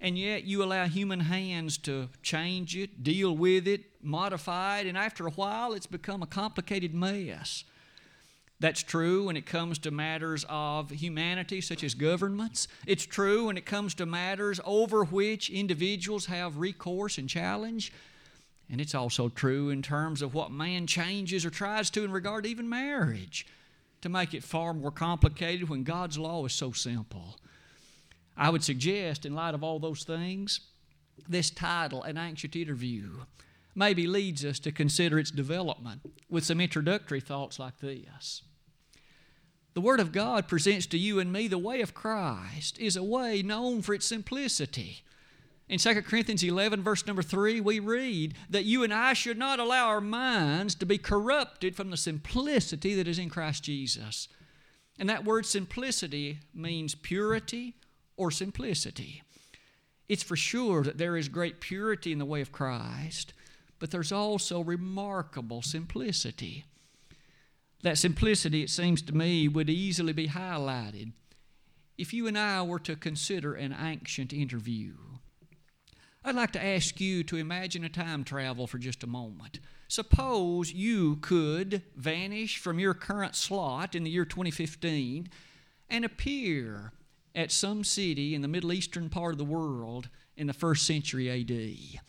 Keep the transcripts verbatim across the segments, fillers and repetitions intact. and yet you allow human hands to change it, deal with it, modify it, and after a while it's become a complicated mess. That's true when it comes to matters of humanity, such as governments. It's true when it comes to matters over which individuals have recourse and challenge. And it's also true in terms of what man changes or tries to in regard to even marriage, to make it far more complicated when God's law is so simple. I would suggest, in light of all those things, this title, An Anxious Interview, maybe leads us to consider its development with some introductory thoughts like this. The Word of God presents to you and me the way of Christ is a way known for its simplicity. In Second Corinthians eleven, verse number three, we read that you and I should not allow our minds to be corrupted from the simplicity that is in Christ Jesus. And that word simplicity means purity or simplicity. It's for sure that there is great purity in the way of Christ, but there's also remarkable simplicity. That simplicity, it seems to me, would easily be highlighted if you and I were to consider an ancient interview. I'd like to ask you to imagine a time travel for just a moment. Suppose you could vanish from your current slot in the year twenty fifteen and appear at some city in the Middle Eastern part of the world in the first century A D.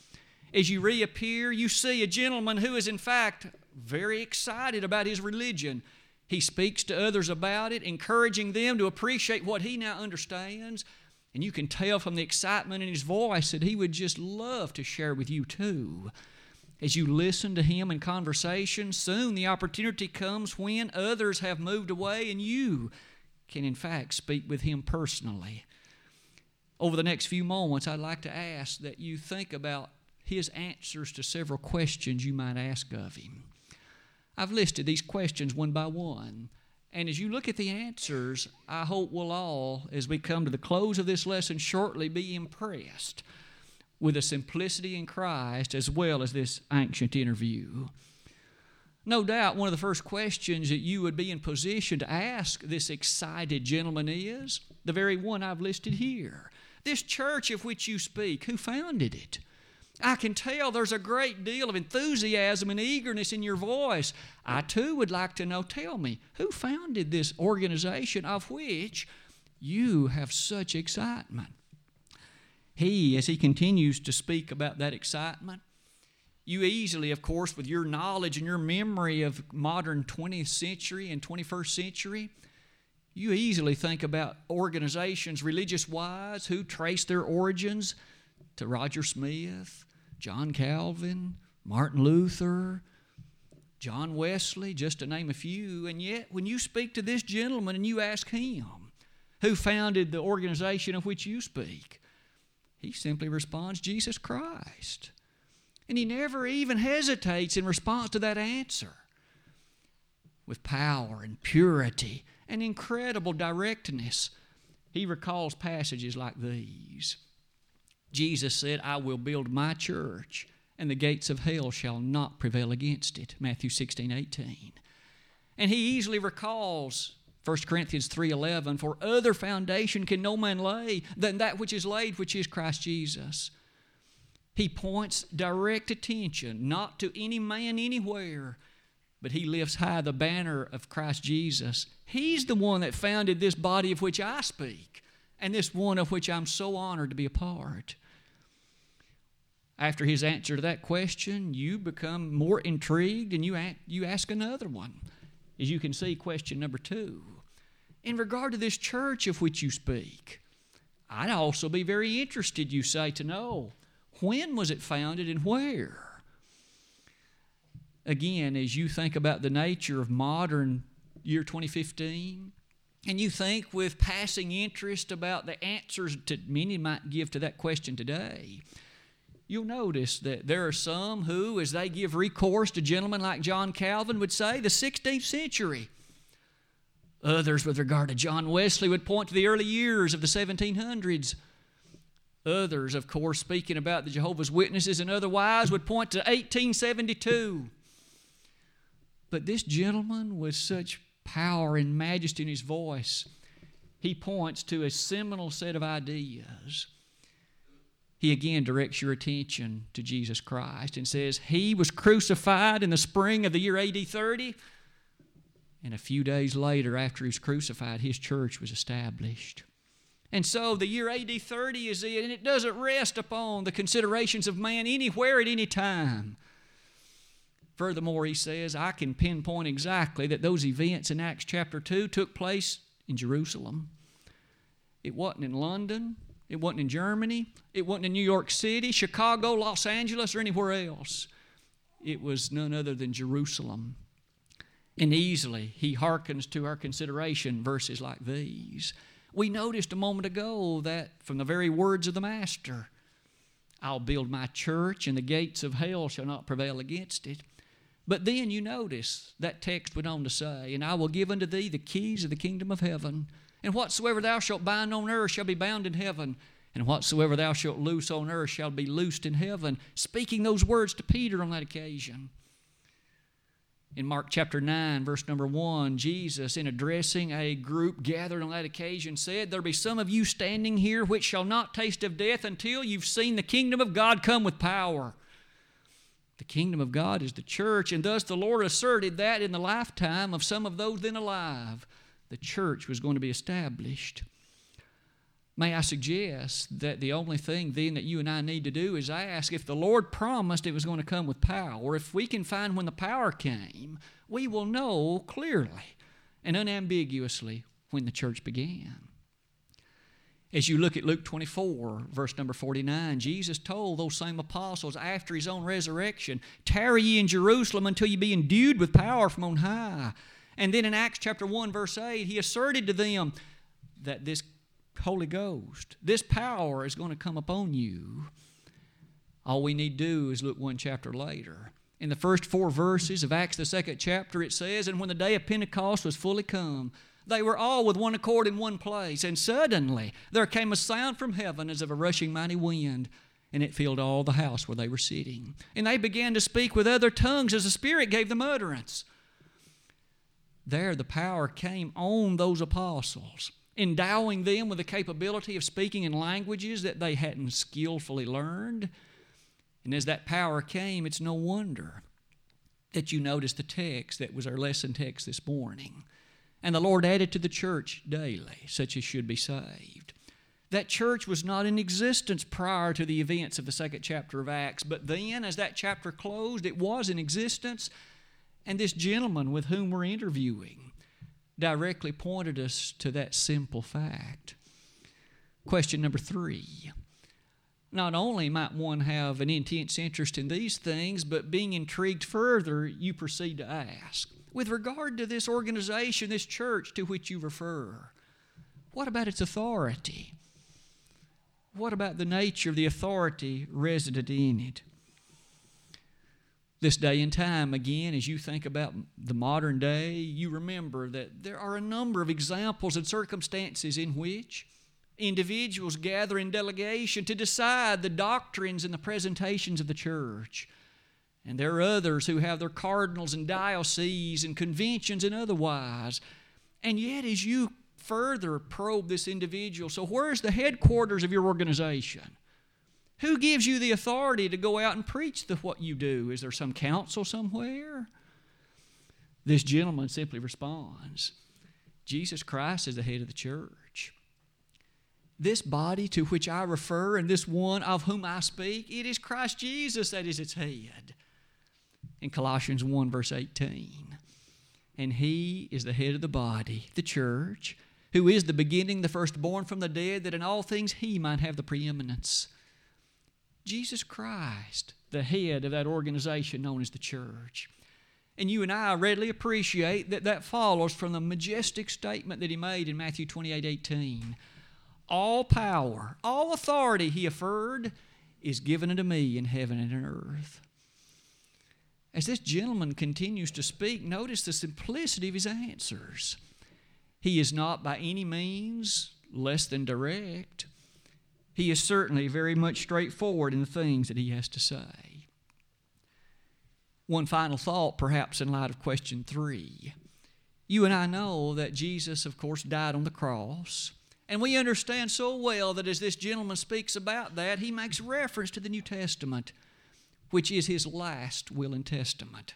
As you reappear, you see a gentleman who is in fact very excited about his religion. He speaks to others about it, encouraging them to appreciate what he now understands. And you can tell from the excitement in his voice that he would just love to share with you too. As you listen to him in conversation, soon the opportunity comes when others have moved away and you can in fact speak with him personally. Over the next few moments, I'd like to ask that you think about his answers to several questions you might ask of him. I've listed these questions one by one. And as you look at the answers, I hope we'll all, as we come to the close of this lesson shortly, be impressed with the simplicity in Christ as well as this ancient interview. No doubt one of the first questions that you would be in position to ask this excited gentleman is the very one I've listed here. This church of which you speak, who founded it? I can tell there's a great deal of enthusiasm and eagerness in your voice. I too would like to know, tell me, who founded this organization of which you have such excitement? He, as he continues to speak about that excitement, you easily, of course, with your knowledge and your memory of modern twentieth century and twenty-first century, you easily think about organizations religious-wise who trace their origins to Roger Smith, John Calvin, Martin Luther, John Wesley, just to name a few. And yet, when you speak to this gentleman and you ask him, who founded the organization of which you speak, he simply responds, Jesus Christ. And he never even hesitates in response to that answer. With power and purity and incredible directness, he recalls passages like these. Jesus said, I will build my church, and the gates of hell shall not prevail against it. Matthew sixteen eighteen. And he easily recalls First Corinthians three eleven, for other foundation can no man lay than that which is laid, which is Christ Jesus. He points direct attention, not to any man anywhere, but he lifts high the banner of Christ Jesus. He's the one that founded this body of which I speak, and this one of which I'm so honored to be a part. After his answer to that question, you become more intrigued and you you ask another one. As you can see, question number two. In regard to this church of which you speak, I'd also be very interested, you say, to know when was it founded and where? Again, as you think about the nature of modern year twenty fifteen, and you think with passing interest about the answers that many might give to that question today, you'll notice that there are some who, as they give recourse to gentlemen like John Calvin, would say the sixteenth century. Others, with regard to John Wesley, would point to the early years of the seventeen hundreds. Others, of course, speaking about the Jehovah's Witnesses and otherwise, would point to eighteen seventy-two. But this gentleman was such power and majesty in his voice, he points to a seminal set of ideas. he again directs your attention to Jesus Christ and says, He was crucified in the spring of the year A D thirty, and a few days later after He was crucified, His church was established. And so the year A D thirty is it, and it doesn't rest upon the considerations of man anywhere at any time. Furthermore, he says, I can pinpoint exactly that those events in Acts chapter two took place in Jerusalem. It wasn't in London. It wasn't in Germany. It wasn't in New York City, Chicago, Los Angeles, or anywhere else. It was none other than Jerusalem. And easily he hearkens to our consideration verses like these. We noticed a moment ago that from the very words of the Master, I'll build my church and the gates of hell shall not prevail against it. But then you notice that text went on to say, And I will give unto thee the keys of the kingdom of heaven. And whatsoever thou shalt bind on earth shall be bound in heaven. And whatsoever thou shalt loose on earth shall be loosed in heaven. Speaking those words to Peter on that occasion. In Mark chapter nine, verse number one, Jesus, in addressing a group gathered on that occasion, said, There be some of you standing here which shall not taste of death until you've seen the kingdom of God come with power. The kingdom of God is the church, and thus the Lord asserted that in the lifetime of some of those then alive, the church was going to be established. May I suggest that the only thing then that you and I need to do is ask if the Lord promised it was going to come with power. If we can find when the power came, we will know clearly and unambiguously when the church began. As you look at Luke twenty-four, verse number forty-nine, Jesus told those same apostles after His own resurrection, Tarry ye in Jerusalem until ye be endued with power from on high. And then in Acts chapter one, verse eight, He asserted to them that this Holy Ghost, this power is going to come upon you. All we need to do is look one chapter later. In the first four verses of Acts, the second chapter, it says, And when the day of Pentecost was fully come, they were all with one accord in one place. And suddenly there came a sound from heaven as of a rushing mighty wind, and it filled all the house where they were sitting. And they began to speak with other tongues as the Spirit gave them utterance. There the power came on those apostles, endowing them with the capability of speaking in languages that they hadn't skillfully learned. And as that power came, it's no wonder that you notice the text that was our lesson text this morning. And the Lord added to the church daily such as should be saved. That church was not in existence prior to the events of the second chapter of Acts, but then as that chapter closed, it was in existence. And this gentleman with whom we're interviewing directly pointed us to that simple fact. Question number three. Not only might one have an intense interest in these things, but being intrigued further, you proceed to ask, with regard to this organization, this church to which you refer, what about its authority? What about the nature of the authority resident in it? This day and time, again, as you think about the modern day, you remember that there are a number of examples and circumstances in which individuals gather in delegation to decide the doctrines and the presentations of the church. And there are others who have their cardinals and dioceses and conventions and otherwise. And yet, as you further probe this individual, so where's the headquarters of your organization? Who gives you the authority to go out and preach the what you do? Is there some council somewhere? This gentleman simply responds, Jesus Christ is the head of the church. This body to which I refer and this one of whom I speak, it is Christ Jesus that is its head. In Colossians one, verse eighteen, and He is the head of the body, the church, who is the beginning, the firstborn from the dead, that in all things He might have the preeminence. Jesus Christ, the head of that organization known as the church. And you and I readily appreciate that that follows from the majestic statement that He made in Matthew twenty-eight eighteen. All power, all authority, He affirmed, is given unto me in heaven and in earth. As this gentleman continues to speak, notice the simplicity of his answers. He is not by any means less than direct. He is certainly very much straightforward in the things that he has to say. One final thought, perhaps in light of question three. You and I know that Jesus, of course, died on the cross, And we understand so well that as this gentleman speaks about that, he makes reference to the New Testament, which is his last will and testament.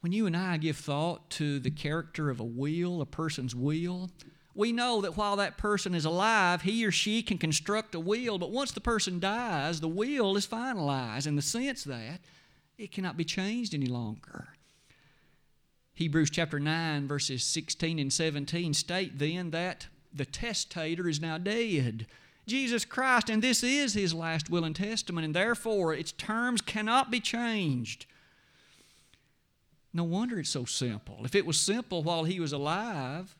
When you and I give thought to the character of a will, a person's will, we know that while that person is alive, he or she can construct a will, but once the person dies, the will is finalized in the sense that it cannot be changed any longer. Hebrews chapter nine, verses sixteen and seventeen state then that the testator is now dead, Jesus Christ, and this is his last will and testament, and therefore its terms cannot be changed. No wonder it's so simple. If it was simple while he was alive,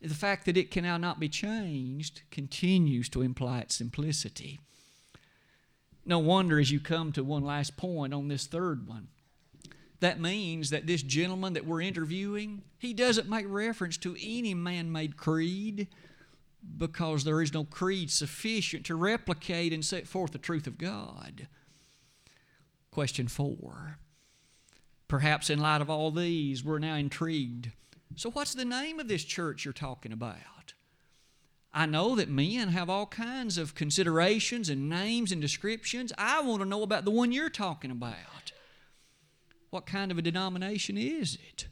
the fact that it can now not be changed continues to imply its simplicity. No wonder, as you come to one last point on this third one, that means that this gentleman that we're interviewing, he doesn't make reference to any man-made creed, because there is no creed sufficient to replicate and set forth the truth of God. Question four. Perhaps in light of all these, we're now intrigued. So what's the name of this church you're talking about? I know that men have all kinds of considerations and names and descriptions. I want to know about the one you're talking about. What kind of a denomination is it?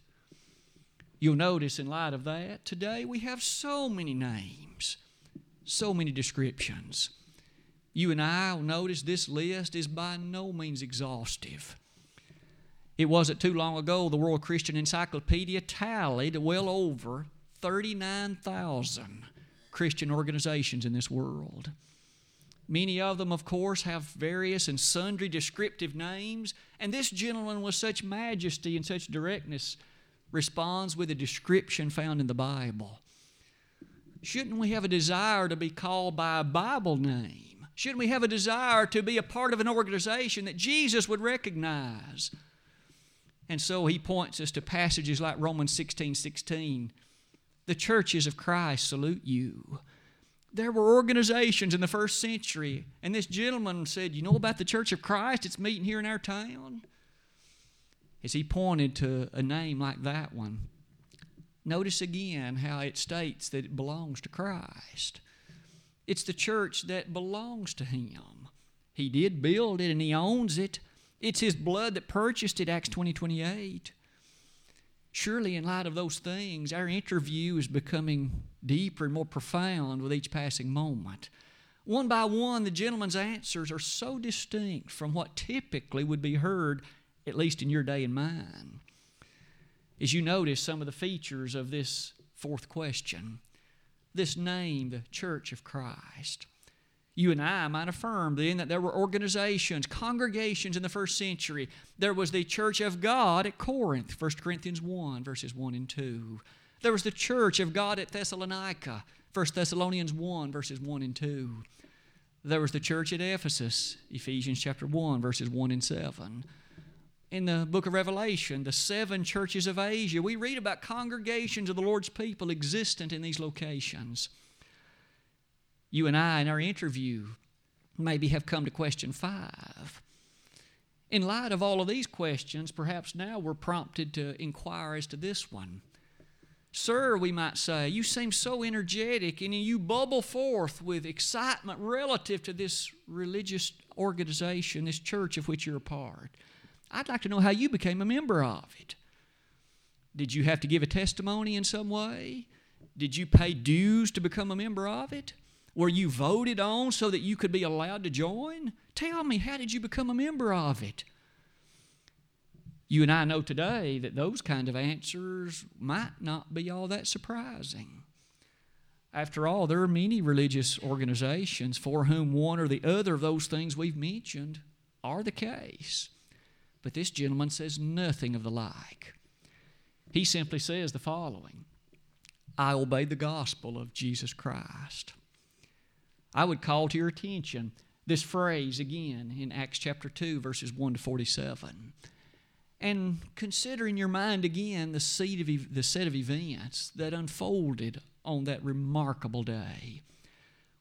You'll notice in light of that, today we have so many names, so many descriptions. You and I will notice this list is by no means exhaustive. It wasn't too long ago the World Christian Encyclopedia tallied well over thirty-nine thousand Christian organizations in this world. Many of them, of course, have various and sundry descriptive names, and this gentleman, with such majesty and such directness, responds with a description found in the Bible. Shouldn't we have a desire to be called by a Bible name? Shouldn't we have a desire to be a part of an organization that Jesus would recognize? And so he points us to passages like Romans sixteen sixteen. The churches of Christ salute you. There were organizations in the first century, and this gentleman said, you know about the Church of Christ? It's meeting here in our town. As he pointed to a name like that one, notice again how it states that it belongs to Christ. It's the church that belongs to Him. He did build it, and He owns it. It's His blood that purchased it, Acts twenty twenty-eight. Surely, in light of those things, our interview is becoming deeper and more profound with each passing moment. One by one, the gentleman's answers are so distinct from what typically would be heard, at least in your day and mine. As you notice some of the features of this fourth question, this name, the Church of Christ, you and I might affirm then that there were organizations, congregations in the first century. There was the Church of God at Corinth, First Corinthians one, verses one and two. There was the Church of God at Thessalonica, First Thessalonians one, verses one and two. There was the church at Ephesus, Ephesians chapter one, verses one and seven. In the book of Revelation, the seven churches of Asia, we read about congregations of the Lord's people existent in these locations. You and I, in our interview, maybe have come to question five. In light of all of these questions, perhaps now we're prompted to inquire as to this one. Sir, we might say, you seem so energetic and you bubble forth with excitement relative to this religious organization, this church of which you're a part. I'd like to know how you became a member of it. Did you have to give a testimony in some way? Did you pay dues to become a member of it? Were you voted on so that you could be allowed to join? Tell me, how did you become a member of it? You and I know today that those kind of answers might not be all that surprising. After all, there are many religious organizations for whom one or the other of those things we've mentioned are the case. But this gentleman says nothing of the like. He simply says the following: I obey the gospel of Jesus Christ. I would call to your attention this phrase again in Acts chapter two, verses one to forty-seven. And consider in your mind again the seed of ev- the set of events that unfolded on that remarkable day.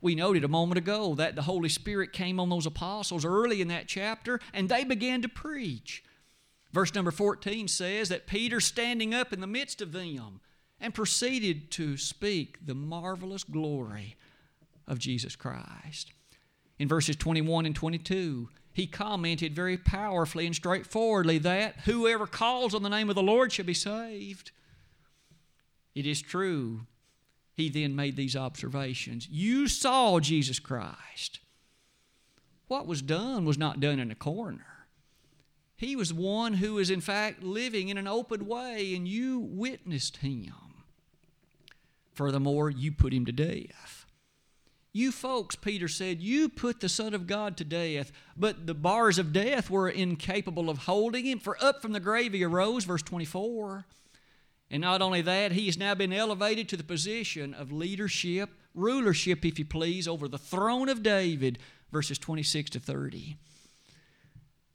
We noted a moment ago that the Holy Spirit came on those apostles early in that chapter, and they began to preach. Verse number fourteen says that Peter, standing up in the midst of them and proceeded to speak the marvelous glory of Jesus Christ. In verses twenty-one and twenty-two, he commented very powerfully and straightforwardly that whoever calls on the name of the Lord shall be saved. It is true. He then made these observations. You saw Jesus Christ. What was done was not done in a corner. He was one who is in fact living in an open way, and you witnessed him. Furthermore, you put him to death. You folks, Peter said, you put the Son of God to death, but the bars of death were incapable of holding him, for up from the grave he arose, verse twenty-four. And not only that, he has now been elevated to the position of leadership, rulership, if you please, over the throne of David, verses twenty-six to thirty.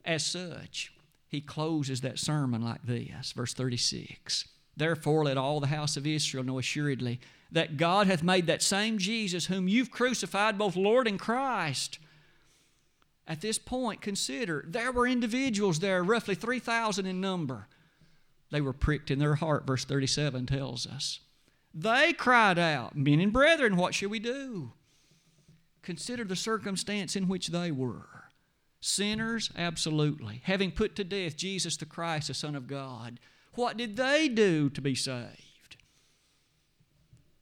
As such, he closes that sermon like this, verse thirty-six. Therefore let all the house of Israel know assuredly that God hath made that same Jesus whom you've crucified both Lord and Christ. At this point, consider, there were individuals there, roughly three thousand in number. They were pricked in their heart, verse thirty-seven tells us. They cried out, men and brethren, what shall we do? Consider the circumstance in which they were. Sinners, absolutely. Having put to death Jesus the Christ, the Son of God, what did they do to be saved?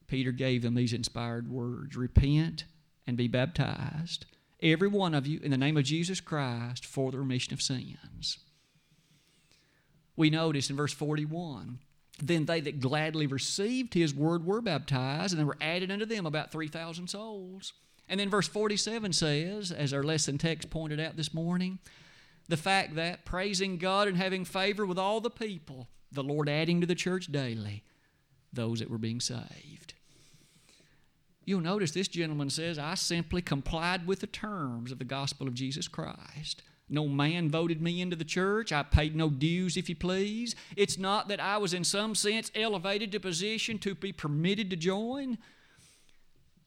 Peter gave them these inspired words, repent and be baptized, every one of you, in the name of Jesus Christ, for the remission of sins. We notice in verse forty-one, then they that gladly received his word were baptized, and there were added unto them about three thousand souls. And then verse forty-seven says, as our lesson text pointed out this morning, the fact that praising God and having favor with all the people, the Lord adding to the church daily those that were being saved. You'll notice this gentleman says, I simply complied with the terms of the gospel of Jesus Christ. No man voted me into the church. I paid no dues, if you please. It's not that I was in some sense elevated to position to be permitted to join.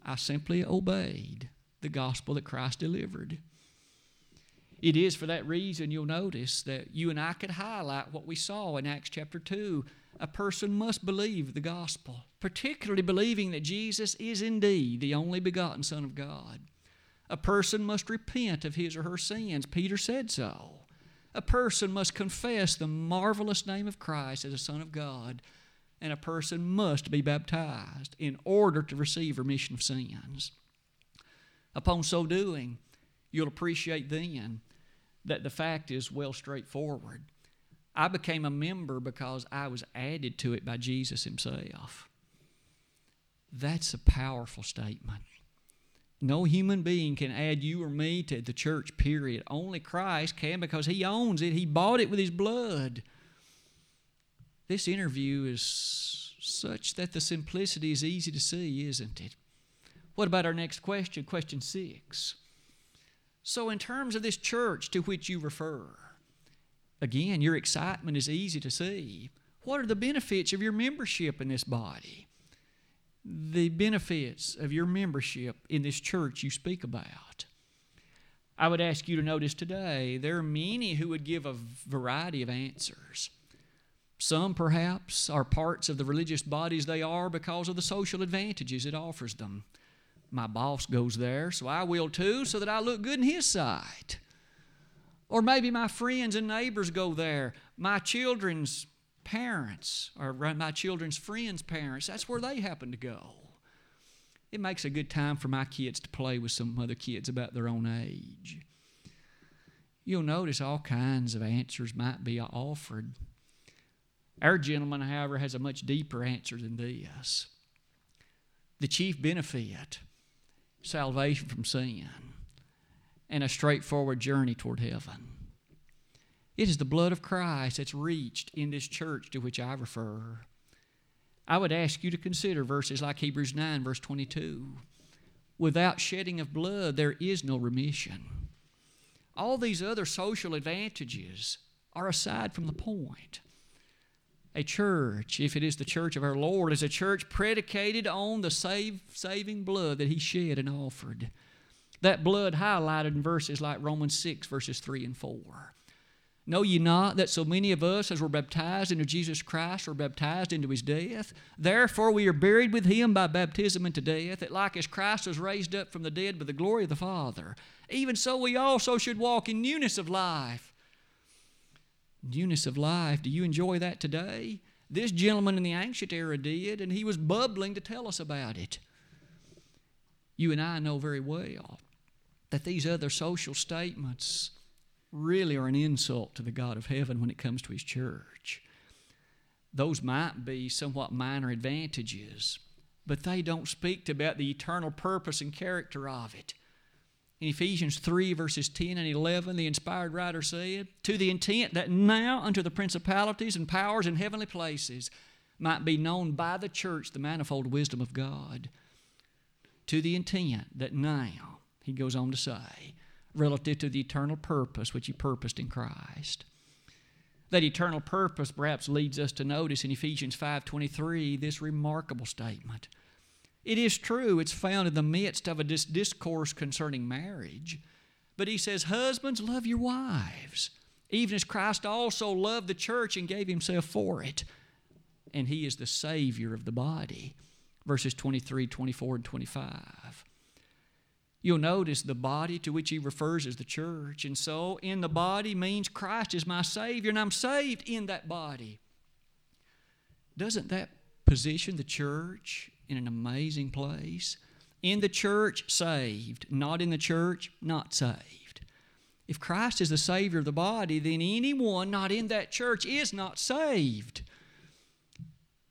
I simply obeyed the gospel that Christ delivered. It is for that reason you'll notice that you and I could highlight what we saw in Acts chapter two. A person must believe the gospel, particularly believing that Jesus is indeed the only begotten Son of God. A person must repent of his or her sins. Peter said so. A person must confess the marvelous name of Christ as the Son of God, and a person must be baptized in order to receive remission of sins. Upon so doing, you'll appreciate then that the fact is well straightforward. I became a member because I was added to it by Jesus himself. That's a powerful statement. No human being can add you or me to the church, period. Only Christ can, because he owns it. He bought it with his blood. This interview is such that the simplicity is easy to see, isn't it? What about our next question? Question six. So in terms of this church to which you refer, again, your excitement is easy to see. What are the benefits of your membership in this body? The benefits of your membership in this church you speak about. I would ask you to notice today, there are many who would give a variety of answers. Some, perhaps, are parts of the religious bodies they are because of the social advantages it offers them. My boss goes there, so I will too, so that I look good in his sight. Or maybe my friends and neighbors go there. My children's parents, or my children's friends' parents, that's where they happen to go. It makes a good time for my kids to play with some other kids about their own age. You'll notice all kinds of answers might be offered. Our gentleman, however, has a much deeper answer than this. The chief benefit, salvation from sin, and a straightforward journey toward heaven. It is the blood of Christ that's reached in this church to which I refer. I would ask you to consider verses like Hebrews nine, verse twenty-two. Without shedding of blood, there is no remission. All these other social advantages are aside from the point. A church, if it is the church of our Lord, is a church predicated on the save, saving blood that he shed and offered. That blood highlighted in verses like Romans six, verses three and four. Know ye not that so many of us as were baptized into Jesus Christ were baptized into his death? Therefore we are buried with him by baptism into death, that like as Christ was raised up from the dead by the glory of the Father, even so we also should walk in newness of life. Newness of life. Do you enjoy that today? This gentleman in the ancient era did, and he was bubbling to tell us about it. You and I know very well that these other social statements really are an insult to the God of heaven when it comes to his church. Those might be somewhat minor advantages, but they don't speak about the eternal purpose and character of it. In Ephesians three, verses ten and eleven, the inspired writer said, "To the intent that now unto the principalities and powers in heavenly places might be known by the church the manifold wisdom of God." To the intent that now, he goes on to say, relative to the eternal purpose which he purposed in Christ. That eternal purpose perhaps leads us to notice in Ephesians five twenty-three this remarkable statement. It is true, it's found in the midst of a dis- discourse concerning marriage, but he says, "Husbands, love your wives, even as Christ also loved the church and gave himself for it, and he is the Savior of the body." Verses twenty-three, twenty-four, and twenty-five. You'll notice the body to which he refers as the church. And so in the body means Christ is my Savior and I'm saved in that body. Doesn't that position the church in an amazing place? In the church, saved. Not in the church, not saved. If Christ is the Savior of the body, then anyone not in that church is not saved.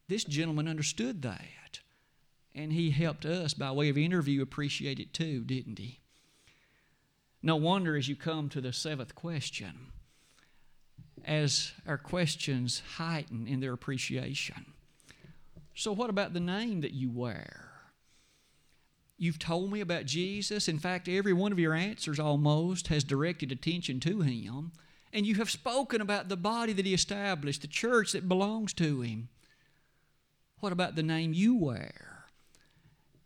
This gentleman understood that. And he helped us by way of interview appreciate it too, didn't he? No wonder as you come to the seventh question, as our questions heighten in their appreciation. So what about the name that you wear? You've told me about Jesus. In fact, every one of your answers almost has directed attention to him. And you have spoken about the body that he established, the church that belongs to him. What about the name you wear?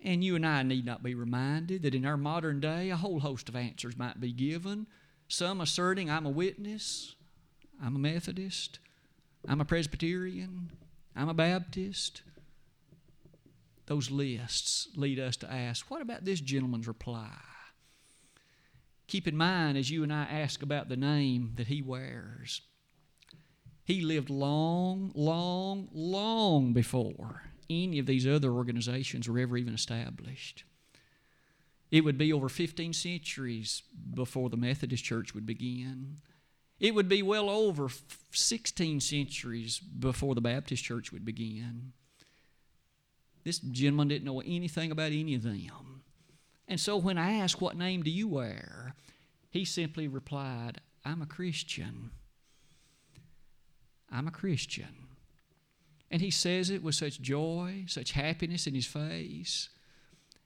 And you and I need not be reminded that in our modern day, a whole host of answers might be given. Some asserting, I'm a witness, I'm a Methodist, I'm a Presbyterian, I'm a Baptist. Those lists lead us to ask, what about this gentleman's reply? Keep in mind, as you and I ask about the name that he wears, he lived long, long, long before any of these other organizations were ever even established. It would be over fifteen centuries before the Methodist Church would begin. It would be well over sixteen centuries before the Baptist Church would begin. This gentleman didn't know anything about any of them. And so when I asked, what name do you wear? He simply replied, I'm a Christian. I'm a Christian. And he says it with such joy, such happiness in his face.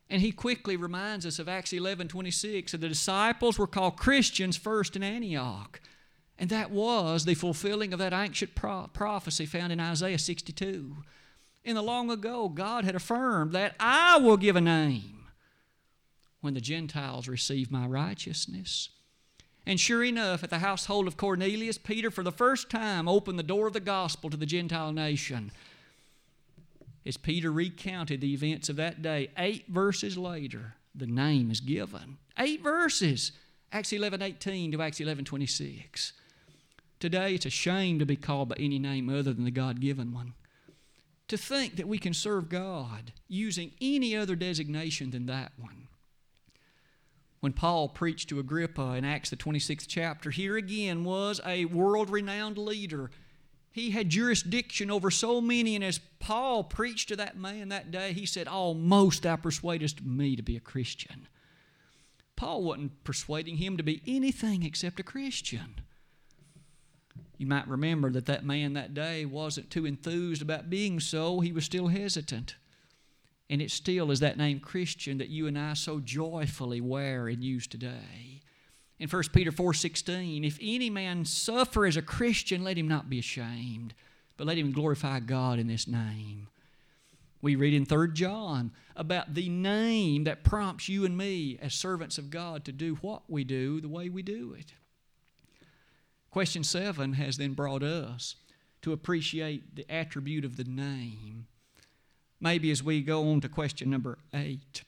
And he quickly reminds us of Acts eleven twenty-six, that the disciples were called Christians first in Antioch. And that was the fulfilling of that ancient pro- prophecy found in Isaiah sixty-two. In the long ago, God had affirmed that I will give a name when the Gentiles receive my righteousness. And sure enough, at the household of Cornelius, Peter for the first time opened the door of the gospel to the Gentile nation. As Peter recounted the events of that day, eight verses later, the name is given. Eight verses, Acts eleven eighteen to Acts eleven twenty-six. Today, it's a shame to be called by any name other than the God-given one. To think that we can serve God using any other designation than that one. When Paul preached to Agrippa in Acts the twenty-sixth chapter, here again was a world-renowned leader. He had jurisdiction over so many, and as Paul preached to that man that day, he said, almost thou persuadest me to be a Christian. Paul wasn't persuading him to be anything except a Christian. You might remember that that man that day wasn't too enthused about being so. He was still hesitant. And it still is that name Christian that you and I so joyfully wear and use today. In First Peter four sixteen, if any man suffer as a Christian, let him not be ashamed, but let him glorify God in this name. We read in Third John about the name that prompts you and me as servants of God to do what we do the way we do it. Question seven has then brought us to appreciate the attribute of the name. Maybe as we go on to question number eight,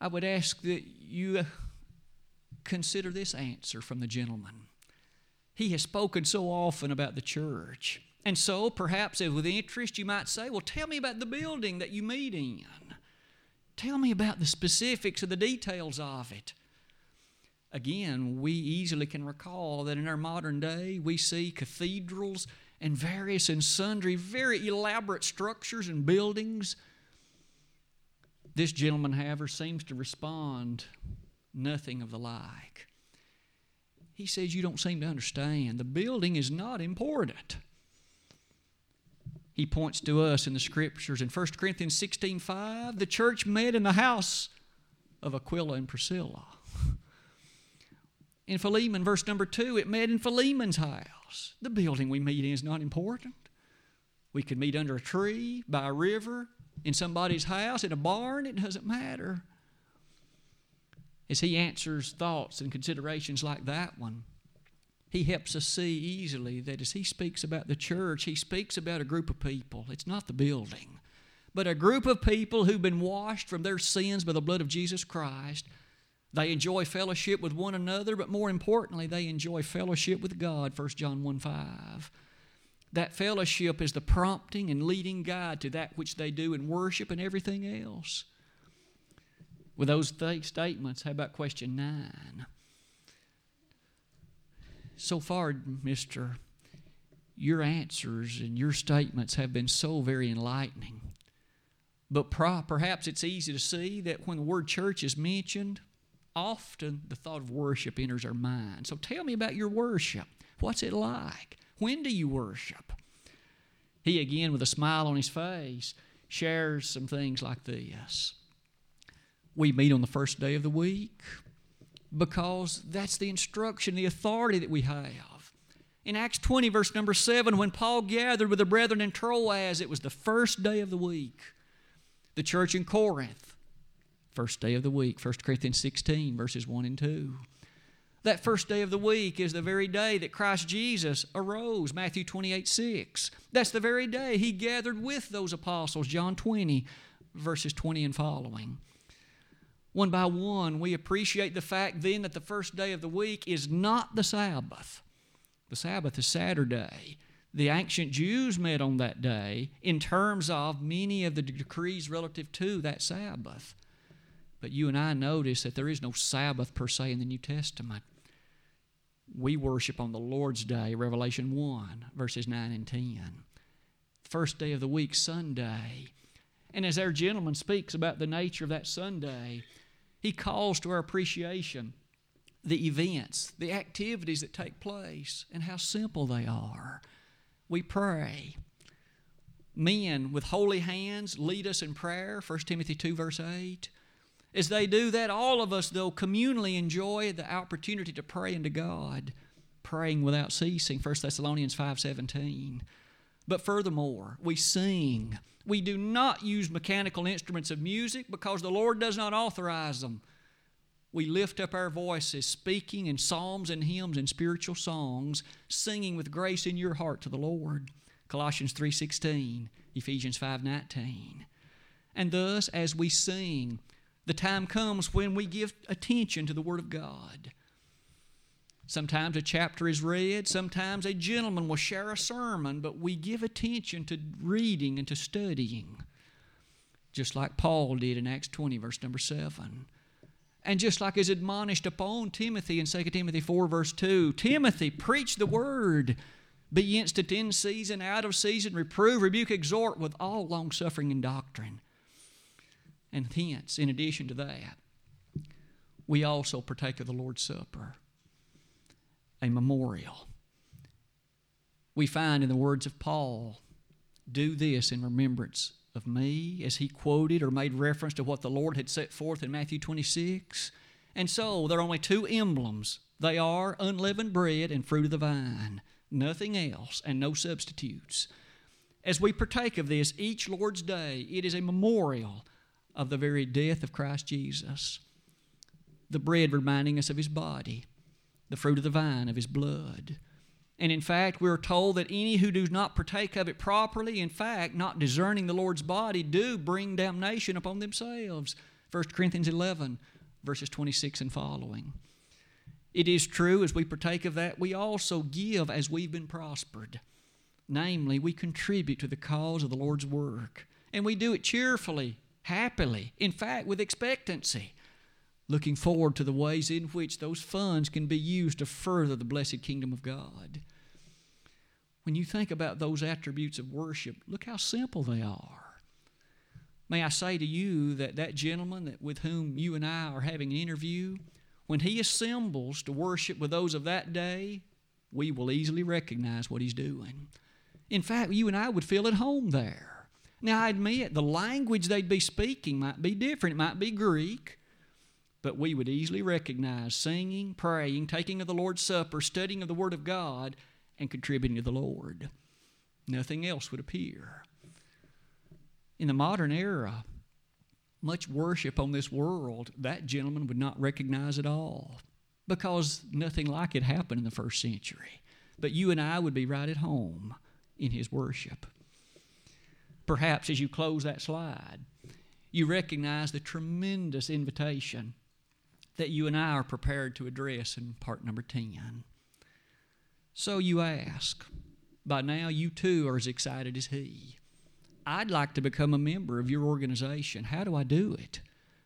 I would ask that you consider this answer from the gentleman. He has spoken so often about the church. And so, perhaps with interest, you might say, well, tell me about the building that you meet in. Tell me about the specifics of the details of it. Again, we easily can recall that in our modern day, we see cathedrals and various and sundry very elaborate structures and buildings. This gentleman, however, seems to respond nothing of the like. He says, you don't seem to understand. The building is not important. He points to us in the Scriptures. In First Corinthians sixteen five, the church met in the house of Aquila and Priscilla. In Philemon, verse number two, it met in Philemon's house. The building we meet in is not important. We could meet under a tree, by a river, in somebody's house, in a barn. It doesn't matter. As he answers thoughts and considerations like that one, he helps us see easily that as he speaks about the church, he speaks about a group of people. It's not the building, but a group of people who've been washed from their sins by the blood of Jesus Christ. They enjoy fellowship with one another, but more importantly, they enjoy fellowship with God, First John one five. That fellowship is the prompting and leading guide to that which they do in worship and everything else. With those th- statements, how about question nine? So far, mister, your answers and your statements have been so very enlightening. But pro- perhaps it's easy to see that when the word church is mentioned, often the thought of worship enters our mind. So tell me about your worship. What's it like? When do you worship? He, again, with a smile on his face, shares some things like this. We meet on the first day of the week because that's the instruction, the authority that we have. In Acts twenty, verse number seven, when Paul gathered with the brethren in Troas, it was the first day of the week. The church in Corinth, first day of the week, First Corinthians sixteen, verses one and two. That first day of the week is the very day that Christ Jesus arose, Matthew twenty-eight six. That's the very day He gathered with those apostles, John twenty, verses twenty and following. One by one, we appreciate the fact then that the first day of the week is not the Sabbath. The Sabbath is Saturday. The ancient Jews met on that day in terms of many of the decrees relative to that Sabbath. But you and I notice that there is no Sabbath per se in the New Testament. We worship on the Lord's Day, Revelation one, verses nine and ten. First day of the week, Sunday. And as our gentleman speaks about the nature of that Sunday, he calls to our appreciation the events, the activities that take place, and how simple they are. We pray. Men with holy hands lead us in prayer, First Timothy two, verse eight. As they do that, all of us, though, communally enjoy the opportunity to pray unto God, praying without ceasing, First Thessalonians five seventeen. But furthermore, we sing. We do not use mechanical instruments of music because the Lord does not authorize them. We lift up our voices, speaking in psalms and hymns and spiritual songs, singing with grace in your heart to the Lord, Colossians three sixteen, Ephesians five nineteen. And thus, as we sing, the time comes when we give attention to the Word of God. Sometimes a chapter is read. Sometimes a gentleman will share a sermon, but we give attention to reading and to studying, just like Paul did in Acts twenty, verse number seven. And just like is admonished upon Timothy in Second Timothy four, verse two, Timothy, preach the Word. Be instant in season, out of season, reprove, rebuke, exhort with all long-suffering and doctrine. And hence, in addition to that, we also partake of the Lord's Supper, a memorial. We find in the words of Paul, do this in remembrance of me, as he quoted or made reference to what the Lord had set forth in Matthew twenty-six. And so, there are only two emblems. They are unleavened bread and fruit of the vine, nothing else and no substitutes. As we partake of this each Lord's Day, it is a memorial of the very death of Christ Jesus. The bread reminding us of His body, the fruit of the vine of his blood. And in fact, we are told that any who do not partake of it properly, in fact, not discerning the Lord's body, do bring damnation upon themselves. First Corinthians eleven, verses twenty-six and following. It is true, as we partake of that, we also give as we've been prospered. Namely, we contribute to the cause of the Lord's work. And we do it cheerfully, happily, in fact, with expectancy, looking forward to the ways in which those funds can be used to further the blessed kingdom of God. When you think about those attributes of worship, look how simple they are. May I say to you that that gentleman that with whom you and I are having an interview, when he assembles to worship with those of that day, we will easily recognize what he's doing. In fact, you and I would feel at home there. Now, I admit, the language they'd be speaking might be different. It might be Greek. But we would easily recognize singing, praying, taking of the Lord's Supper, studying of the Word of God, and contributing to the Lord. Nothing else would appear. In the modern era, much worship on this world, that gentleman would not recognize at all because nothing like it happened in the first century. But you and I would be right at home in his worship. Perhaps as you close that slide, you recognize the tremendous invitation that you and I are prepared to address in part number ten. So you ask, by now you too are as excited as he. I'd like to become a member of your organization. How do I do it?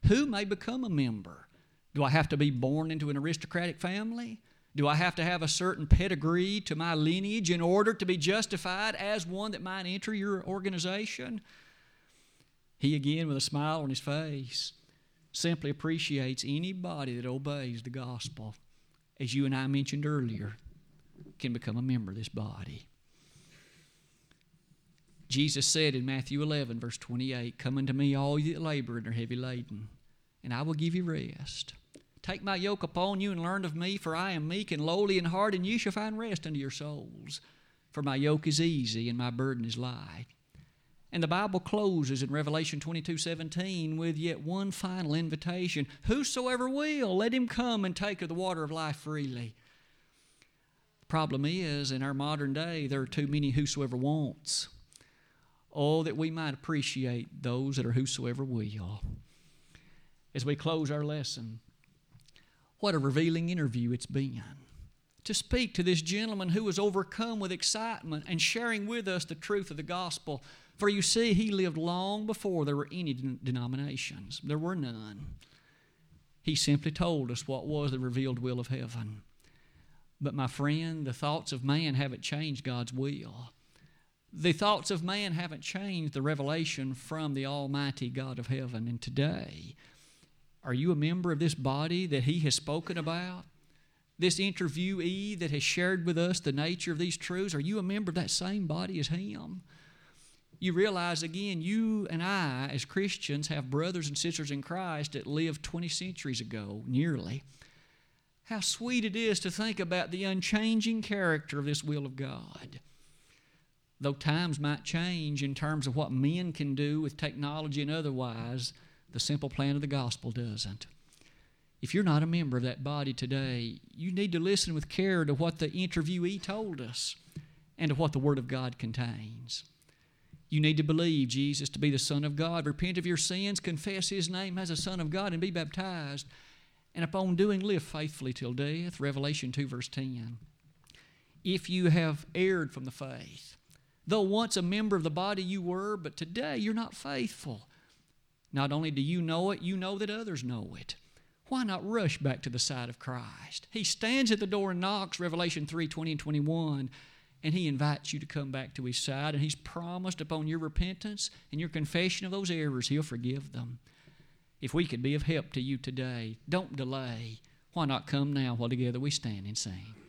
Who may become a member? Do I have to be born into an aristocratic family? Do I have to have a certain pedigree to my lineage in order to be justified as one that might enter your organization? He, again, with a smile on his face, simply appreciates anybody that obeys the gospel, as you and I mentioned earlier, can become a member of this body. Jesus said in Matthew eleven, verse twenty-eight, "Come unto me, all ye that labor and are heavy laden, and I will give you rest. Take my yoke upon you and learn of me, for I am meek and lowly in heart, and ye shall find rest unto your souls. For my yoke is easy and my burden is light." And the Bible closes in Revelation twenty-two seventeen with yet one final invitation. Whosoever will, let him come and take of the water of life freely. The problem is, in our modern day, there are too many whosoever wants. Oh, that we might appreciate those that are whosoever will. As we close our lesson, what a revealing interview it's been. To speak to this gentleman who was overcome with excitement and sharing with us the truth of the gospel. For you see, he lived long before there were any den- denominations. There were none. He simply told us what was the revealed will of heaven. But my friend, the thoughts of man haven't changed God's will. The thoughts of man haven't changed the revelation from the Almighty God of heaven. And today, are you a member of this body that he has spoken about? This interviewee that has shared with us the nature of these truths, are you a member of that same body as him? You realize, again, you and I, as Christians, have brothers and sisters in Christ that lived twenty centuries ago, nearly. How sweet it is to think about the unchanging character of this will of God. Though times might change in terms of what men can do with technology and otherwise, the simple plan of the gospel doesn't. If you're not a member of that body today, you need to listen with care to what the interviewee told us and to what the Word of God contains. You need to believe Jesus to be the Son of God. Repent of your sins, confess His name as the Son of God, and be baptized. And upon doing, live faithfully till death. Revelation two, verse ten. If you have erred from the faith, though once a member of the body you were, but today you're not faithful. Not only do you know it, you know that others know it. Why not rush back to the side of Christ? He stands at the door and knocks, Revelation three, twenty and twenty-one. And He invites you to come back to His side, and He's promised upon your repentance and your confession of those errors, He'll forgive them. If we could be of help to you today, don't delay. Why not come now while together we stand and sing?